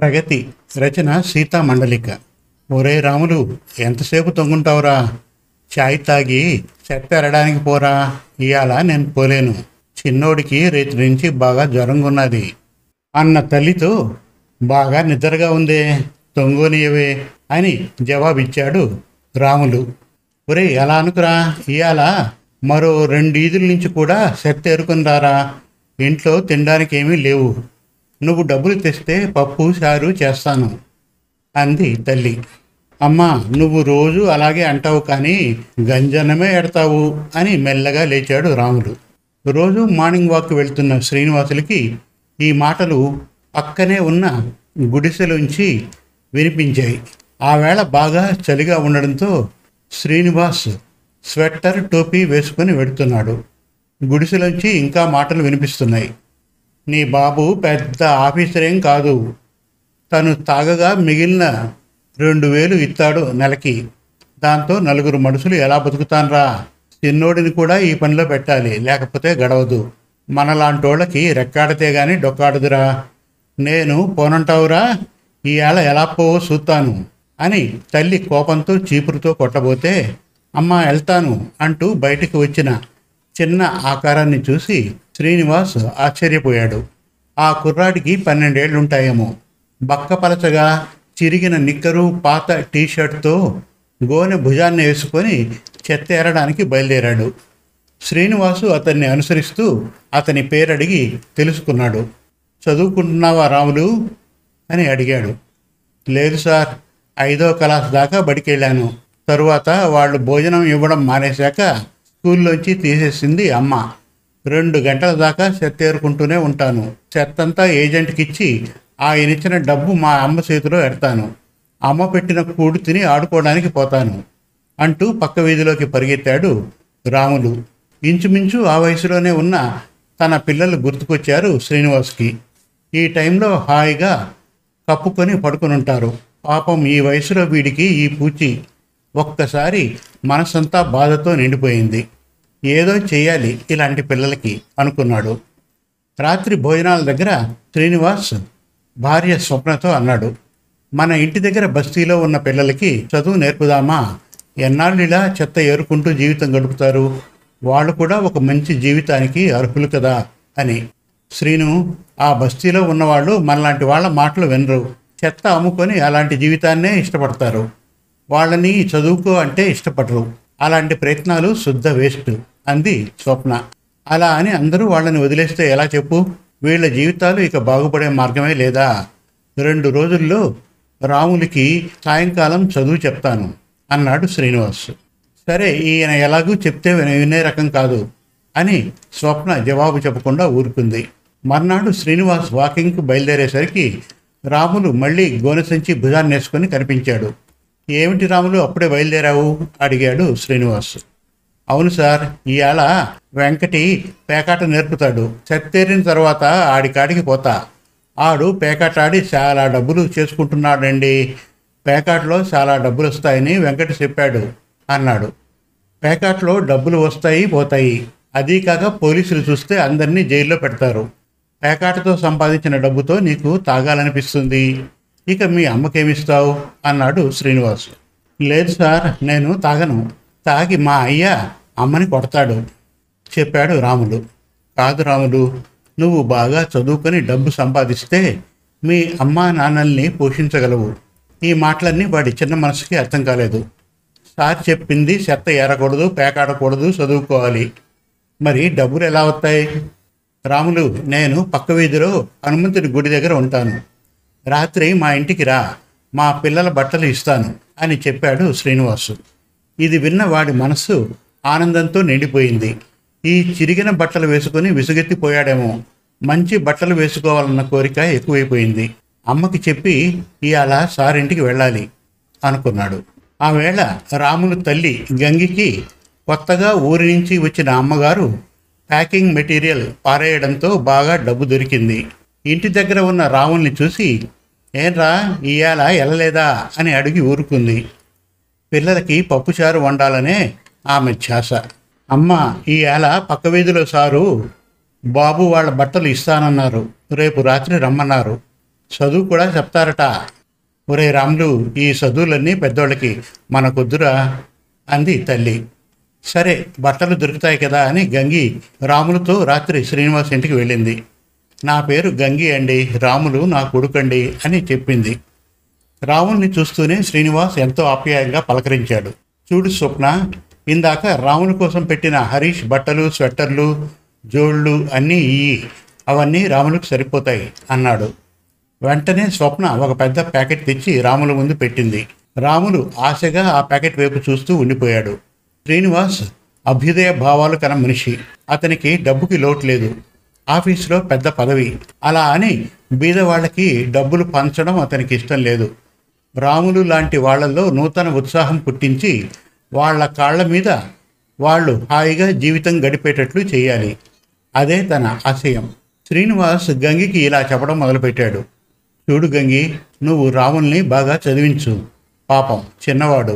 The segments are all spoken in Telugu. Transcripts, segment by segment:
ప్రగతి రచన సీతా మండలిక. ఒరే రాములు, ఎంతసేపు తొంగుంటావురా? ఛాయ్ తాగి చెత్తెరడానికి పోరా. ఇవాళ నేను పోలేను, చిన్నోడికి రేతి నుంచి బాగా జ్వరంగా ఉన్నది అన్న తల్లితో బాగా నిద్రగా ఉందే, తొంగోనియవే అని జవాబిచ్చాడు రాములు. ఒరే ఎలా అనుకురా, ఇవాళ మరో 2 ఈదుల నుంచి కూడా చెత్త ఎరుకుని రారా. ఇంట్లో తినడానికి ఏమీ లేవు, నువ్వు డబ్బులు తెస్తే పప్పు చారు చేస్తాను అంది తల్లి. అమ్మా, నువ్వు రోజు అలాగే అంటావు కానీ గంజనమే ఎడతావు అని మెల్లగా లేచాడు రాములు. రోజు మార్నింగ్ వాక్ వెళ్తున్న శ్రీనివాసులకి ఈ మాటలు పక్కనే ఉన్న గుడిసెలోంచి వినిపించాయి. ఆవేళ బాగా చలిగా ఉండడంతో శ్రీనివాస్ స్వెట్టర్ టోపీ వేసుకొని వెడుతున్నాడు. గుడిసెలోంచి ఇంకా మాటలు వినిపిస్తున్నాయి. నీ బాబు పెద్ద ఆఫీసరేం కాదు, తను తాగగా మిగిలిన 2000 ఇస్తాడు నెలకి, దాంతో 4 మనుషులు ఎలా బతుకుతాన్రా. చిన్నోడిని కూడా ఈ పనిలో పెట్టాలి, లేకపోతే గడవదు. మనలాంటోళ్ళకి రెక్కాడితే గాని డొక్కాడదురా. నేను పోనంటావురా, ఈవేళ ఎలా పోవో చూస్తాను అని తల్లి కోపంతో చీపురుతో కొట్టబోతే, అమ్మ వెళ్తాను అంటూ బయటికి వచ్చిన చిన్న ఆకారాన్ని చూసి శ్రీనివాస్ ఆశ్చర్యపోయాడు. ఆ కుర్రాడికి 12 ఏళ్లుంటాయేమో. బక్కపలచగా చిరిగిన నిక్కరు, పాత టీషర్ట్తో గోనె భుజాన్ని వేసుకొని చెత్త ఏరడానికి బయలుదేరాడు. శ్రీనివాసు అతన్ని అనుసరిస్తూ అతని పేరడిగి తెలుసుకున్నాడు. చదువుకుంటున్నావా రాములు అని అడిగాడు. లేదు సార్, 5వ క్లాస్ దాకా బడికెళ్ళాను. తరువాత వాళ్ళు భోజనం ఇవ్వడం మానేశాక స్కూల్లోంచి తీసేసింది అమ్మ. 2 గంటల దాకా చెత్త ఏరుకుంటూనే ఉంటాను. చెత్తంతా ఏజెంట్కి ఇచ్చి ఆయన ఇచ్చిన డబ్బు మా అమ్మ చేతిలో ఎడతాను. అమ్మ పెట్టిన కూడు తిని ఆడుకోవడానికి పోతాను అంటూ పక్క వీధిలోకి పరిగెత్తాడు రాములు. ఇంచుమించు ఆ వయసులోనే ఉన్న తన పిల్లలు గుర్తుకొచ్చారు శ్రీనివాస్కి. ఈ టైంలో హాయిగా కప్పుకొని పడుకుని ఉంటారు. పాపం ఈ వయసులో వీడికి ఈ పూచి. ఒక్కసారి మనసంతా బాధతో నిండిపోయింది. ఏదో చేయాలి ఇలాంటి పిల్లలకి అనుకున్నాడు. రాత్రి భోజనాల దగ్గర శ్రీనివాస్ భార్య స్వప్నతో అన్నాడు, మన ఇంటి దగ్గర బస్తీలో ఉన్న పిల్లలకి చదువు నేర్పుదామా? ఎన్నాళ్ళు ఇలా చెత్త ఏరుకుంటూ జీవితం గడుపుతారు, వాళ్ళు కూడా ఒక మంచి జీవితానికి అర్హులు కదా అని. శ్రీను, ఆ బస్తీలో ఉన్నవాళ్ళు మనలాంటి వాళ్ళ మాటలు వినరు. చెత్త అమ్ముకొని అలాంటి జీవితాన్నే ఇష్టపడతారు. వాళ్ళని చదువుకో అంటే ఇష్టపడరు. అలాంటి ప్రయత్నాలు శుద్ధ వేస్ట్ అంది స్వప్న. అలా అని అందరూ వాళ్ళని వదిలేస్తే ఎలా చెప్పు, వీళ్ళ జీవితాలు ఇక బాగుపడే మార్గమే లేదా. 2 రోజుల్లో రాములకి సాయంకాలం చదువు చెప్తాను అన్నాడు శ్రీనివాస్. సరే, ఈయన ఎలాగూ చెప్తే వినే రకం కాదు అని స్వప్న జవాబు చెప్పకుండా ఊరుకుంది. మర్నాడు శ్రీనివాస్ వాకింగ్కి బయలుదేరేసరికి రాములు మళ్ళీ గోనె సంచి భుజాన్ని వేసుకొని కనిపించాడు. ఏమిటి రాములు, అప్పుడే బయలుదేరావు అడిగాడు శ్రీనివాస్. అవును సార్, ఇవాళ వెంకటి పేకాట నేర్పుతాడు. చెత్తేరిన తర్వాత ఆడికాడికి పోతా. ఆడు పేకాట ఆడి చాలా డబ్బులు చేసుకుంటున్నాడండి. పేకాటలో చాలా డబ్బులు వస్తాయని వెంకటి చెప్పాడు అన్నాడు. పేకాటలో డబ్బులు వస్తాయి పోతాయి, అదీ కాక పోలీసులు చూస్తే అందరినీ జైల్లో పెడతారు. పేకాటతో సంపాదించిన డబ్బుతో నీకు తాగాలనిపిస్తుంది, ఇక మీ అమ్మకేమిస్తావు అన్నాడు శ్రీనివాస్. లేదు సార్, నేను తాగను, తాగి మా అయ్య అమ్మని కొడతాడు చెప్పాడు రాములు. కాదు రాములు, నువ్వు బాగా చదువుకొని డబ్బు సంపాదిస్తే మీ అమ్మా నాన్నల్ని పోషించగలవు. ఈ మాటలన్నీ వాడి చిన్న మనసుకి అర్థం కాలేదు. సార్ చెప్పింది చెత్త ఏరకూడదు, పేకాడకూడదు, చదువుకోవాలి. మరి డబ్బులు ఎలా వస్తాయి? రాములు, నేను పక్క వీధిలో హనుమంతుడి గుడి దగ్గర ఉంటాను. రాత్రి మా ఇంటికి రా, మా పిల్లల బట్టలు ఇస్తాను అని చెప్పాడు శ్రీనివాసు. ఇది విన్న వాడి మనస్సు ఆనందంతో నిండిపోయింది. ఈ చిరిగిన బట్టలు వేసుకొని విసుగెత్తిపోయాడేమో, మంచి బట్టలు వేసుకోవాలన్న కోరిక ఎక్కువైపోయింది. అమ్మకి చెప్పి ఇవాళ సారింటికి వెళ్ళాలి అనుకున్నాడు. ఆ వేళ రాములు తల్లి గంగికి కొత్తగా ఊరి నుంచి వచ్చిన అమ్మగారు ప్యాకింగ్ మెటీరియల్ పారేయడంతో బాగా డబ్బు దొరికింది. ఇంటి దగ్గర ఉన్న రాముల్ని చూసి, ఏంరా ఇవాళ వెళ్ళలేదా అని అడిగి ఊరుకుంది. పిల్లలకి పప్పుచారు వండాలనే ఆమె ఛాస. అమ్మ, ఈవేళ పక్క వీధిలో సారు బాబు వాళ్ళ బట్టలు ఇస్తానన్నారు, రేపు రాత్రి రమ్మన్నారు. చదువు కూడా చెప్తారట. ఒరే రాములు, ఈ చదువులన్నీ పెద్దోళ్ళకి, మనకొద్దురా అంది తల్లి. సరే బట్టలు దొరుకుతాయి కదా అని గంగి రాములతో రాత్రి శ్రీనివాస్ ఇంటికి వెళ్ళింది. నా పేరు గంగి అండి, రాములు నా కొడుకండి అని చెప్పింది. రాముల్ని చూస్తూనే శ్రీనివాస్ ఎంతో ఆప్యాయంగా పలకరించాడు. చూడు స్వప్న, ఇందాక రాములు కోసం పెట్టిన హరీష్ బట్టలు, స్వెట్టర్లు, జోళ్ళు అన్నీ ఇయ్యి, అవన్నీ రాములకు సరిపోతాయి అన్నాడు. వెంటనే స్వప్న ఒక పెద్ద ప్యాకెట్ తెచ్చి రాముల ముందు పెట్టింది. రాములు ఆశగా ఆ ప్యాకెట్ వైపు చూస్తూ ఉండిపోయాడు. శ్రీనివాస్ అభ్యుదయ భావాలు కన మనిషి. అతనికి డబ్బుకి లోటు లేదు. ఆఫీసులో పెద్ద పదవి, అలా అని బీదవాళ్ళకి డబ్బులు పంచడం అతనికి ఇష్టం లేదు. రాములు లాంటి వాళ్లలో నూతన ఉత్సాహం పుట్టించి వాళ్ళ కాళ్ల మీద వాళ్ళు హాయిగా జీవితం గడిపేటట్లు చేయాలి. అదే తన ఆశయం. శ్రీనివాస్ గంగికి ఇలా చెప్పడం మొదలుపెట్టాడు. చూడు గంగి, నువ్వు రాముల్ని బాగా చదివించు. పాపం చిన్నవాడు,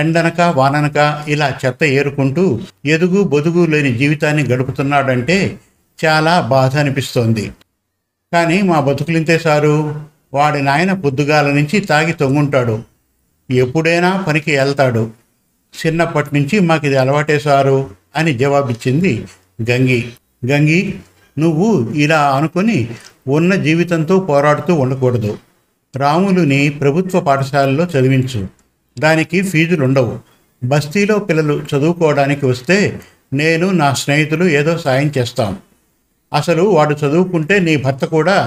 ఎండనక వాననక ఇలా చెత్త ఏరుకుంటూ ఎదుగు బొదుగు లేని జీవితాన్ని గడుపుతున్నాడంటే చాలా బాధ అనిపిస్తోంది. కానీ మా బతుకులింతే సారు. వాడి నాయన పొద్దుగాల నుంచి తాగి తొంగుంటాడు, ఎప్పుడైనా పనికి వెళ్తాడు. చిన్నప్పటి నుంచి మాకు ఇది అలవాటే సారు అని జవాబిచ్చింది గంగి. గంగి, నువ్వు ఇలా అనుకుని ఉన్న జీవితంతో పోరాడుతూ ఉండకూడదు. రాములుని ప్రభుత్వ పాఠశాలలో చదివించు. దానికి ఫీజులుండవు. బస్తీలో పిల్లలు చదువుకోవడానికి వస్తే నేను నా స్నేహితులు ఏదో సాయం చేస్తాం. అసలు వాడు చదువుకుంటే నీ భర్త కూడా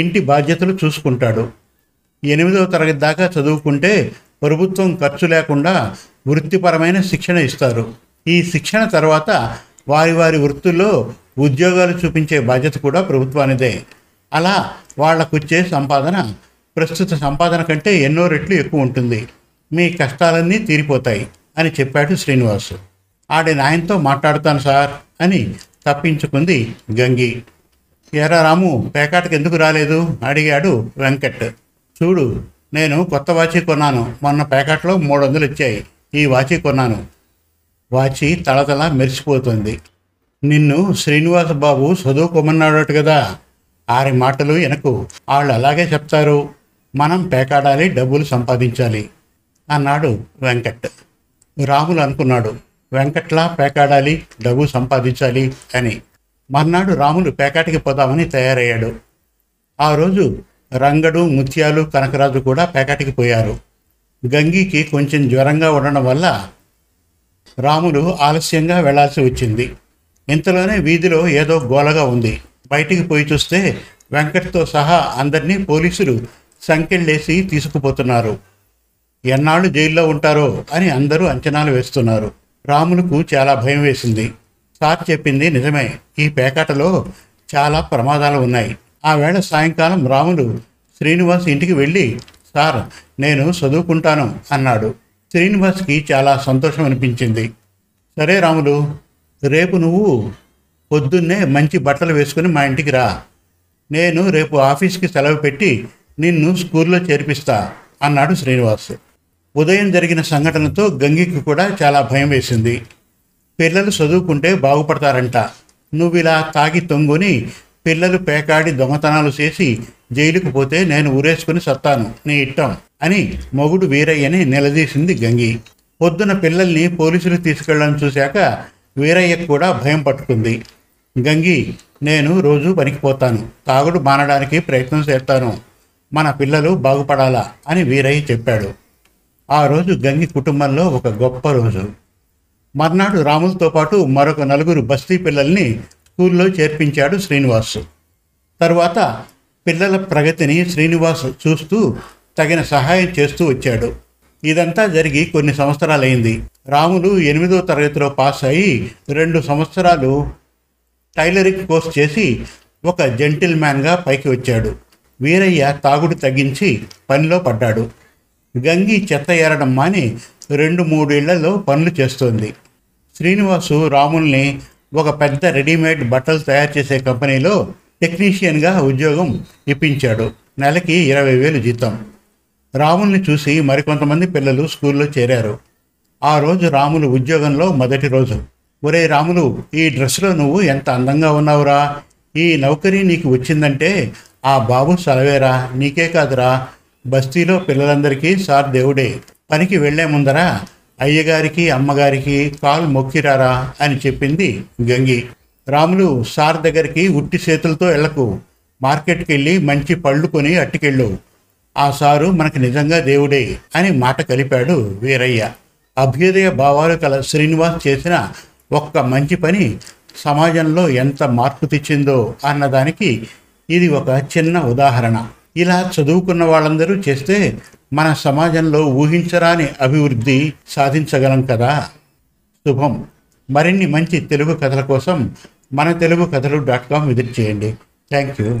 ఇంటి బాధ్యతలు చూసుకుంటాడు. 8వ తరగతి దాకా చదువుకుంటే ప్రభుత్వం ఖర్చు లేకుండా వృత్తిపరమైన శిక్షణ ఇస్తారు. ఈ శిక్షణ తర్వాత వారి వారి వృత్తుల్లో ఉద్యోగాలు చూపించే బాధ్యత కూడా ప్రభుత్వానిదే. అలా వాళ్ళకొచ్చే సంపాదన ప్రస్తుత సంపాదన కంటే ఎన్నో రెట్లు ఎక్కువ ఉంటుంది. మీ కష్టాలన్నీ తీరిపోతాయి అని చెప్పాడు శ్రీనివాసు. ఆడి నాయనతో మాట్లాడుతాను సార్ అని తప్పించుకుంది గంగి. ఎరా రాము, పేకాటకి ఎందుకు రాలేదు అడిగాడు వెంకట్. చూడు, నేను కొత్త వాచి కొన్నాను. మొన్న పేకాటలో 300 వచ్చాయి. ఈ వాచి కొన్నాను. వాచి తలతల మెరిసిపోతుంది. నిన్ను శ్రీనివాస్ బాబు చదువుకోమన్నాడట కదా. ఆరి మాటలు వెనకు, వాళ్ళు అలాగే చెప్తారు. మనం పేకాడాలి, డబ్బులు సంపాదించాలి అన్నాడు వెంకట్. రాములు అనుకున్నాడు, వెంకట్లా పేకాడాలి, డబ్బు సంపాదించాలి అని. మర్నాడు రాములు పేకాటికి పోదామని తయారయ్యాడు. ఆ రోజు రంగడు, ముత్యాలు, కనకరాజు కూడా పేకాటికి పోయారు. గంగికి కొంచెం జ్వరంగా ఉండడం వల్ల రాములు ఆలస్యంగా వెళ్లాల్సి వచ్చింది. ఇంతలోనే వీధిలో ఏదో గోలగా ఉంది. బయటికి పోయి చూస్తే వెంకట్తో సహా అందరినీ పోలీసులు సంకెళ్ళేసి తీసుకుపోతున్నారు. ఎన్నాళ్ళు జైల్లో ఉంటారో అని అందరూ అంచనాలు వేస్తున్నారు. రాములకు చాలా భయం వేసింది. సార్ చెప్పింది నిజమే, ఈ పేకాటలో చాలా ప్రమాదాలు ఉన్నాయి. ఆ వేళ సాయంకాలం రాములు శ్రీనివాస్ ఇంటికి వెళ్ళి, సార్ నేను చదువుకుంటాను అన్నాడు. శ్రీనివాస్కి చాలా సంతోషం అనిపించింది. సరే రాములు, రేపు నువ్వు పొద్దున్నే మంచి బట్టలు వేసుకుని మా ఇంటికి రా. నేను రేపు ఆఫీస్కి సెలవు పెట్టి నిన్ను స్కూల్లో చేర్పిస్తా అన్నాడు శ్రీనివాస్. ఉదయం జరిగిన సంఘటనతో గంగికి కూడా చాలా భయం వేసింది. పిల్లలు చదువుకుంటే బాగుపడతారంట. నువ్వు ఇలా తాగి తొంగుని పిల్లలు పేకాడి దొంగతనాలు చేసి జైలుకు పోతే నేను ఊరేసుకుని సత్తాను, నీ ఇట్టం అని మొగుడు వీరయ్యని నిలదీసింది గంగి. పొద్దున పిల్లల్ని పోలీసులు తీసుకెళ్ళడం చూశాక వీరయ్యకు కూడా భయం పట్టుకుంది. గంగి, నేను రోజు పనికిపోతాను, తాగుడు మానడానికి ప్రయత్నం చేస్తాను, మన పిల్లలు బాగుపడాలా అని వీరయ్య చెప్పాడు. ఆ రోజు గంగి కుటుంబంలో ఒక గొప్ప రోజు. మర్నాడు రాములతో పాటు మరొక 4 బస్తీ పిల్లల్ని స్కూల్లో చేర్పించాడు శ్రీనివాస్. తర్వాత పిల్లల ప్రగతిని శ్రీనివాస్ చూస్తూ తగిన సహాయం చేస్తూ వచ్చాడు. ఇదంతా జరిగి కొన్ని సంవత్సరాలైంది. రాములు 8వ తరగతిలో పాస్ అయి 2 సంవత్సరాలు టైలరింగ్ కోర్స్ చేసి ఒక జెంటిల్ మ్యాన్గా పైకి వచ్చాడు. వీరయ్య తాగుడు తగ్గించి పనిలో పడ్డాడు. గంగి చెత్త ఏరడం మాని 2-3 ఏళ్లలో పనులు చేస్తోంది. శ్రీనివాసు రాముల్ని ఒక పెద్ద రెడీమేడ్ బట్టలు తయారు చేసే కంపెనీలో టెక్నీషియన్గా ఉద్యోగం ఇప్పించాడు. నెలకి 20,000 జీతం. రాముల్ని చూసి మరికొంతమంది పిల్లలు స్కూల్లో చేరారు. ఆ రోజు రాములు ఉద్యోగంలో మొదటి రోజు. ఒరే రాములు, ఈ డ్రెస్లో నువ్వు ఎంత అందంగా ఉన్నావురా. ఈ నౌకరీ నీకు వచ్చిందంటే ఆ బాబు సలవేరా, నీకే కాదురా బస్తీలో పిల్లలందరికీ సార్ దేవుడే. పనికి వెళ్లే ముందర అయ్యగారికి అమ్మగారికి కాలు మొక్కిరారా అని చెప్పింది గంగి. రాములు, సార్ దగ్గరికి ఉట్టి చేతులతో వెళ్ళకు, మార్కెట్కి వెళ్ళి మంచి పళ్ళు కొని అట్టుకెళ్ళు, ఆ సారు మనకు నిజంగా దేవుడే అని మాట కలిపాడు వీరయ్య. అభ్యుదయ భావాలు కల శ్రీనివాస్ చేసిన ఒక్క మంచి పని సమాజంలో ఎంత మార్పు తెచ్చిందో అన్నదానికి ఇది ఒక చిన్న ఉదాహరణ. ఇలా చదువుకున్న వాళ్ళందరూ చేస్తే మన సమాజంలో ఊహించరాని అభివృద్ధి సాధించగలం కదా. శుభం. మరిన్ని మంచి తెలుగు కథల కోసం మన తెలుగు కథలు .com విజిట్ చేయండి. Thank you.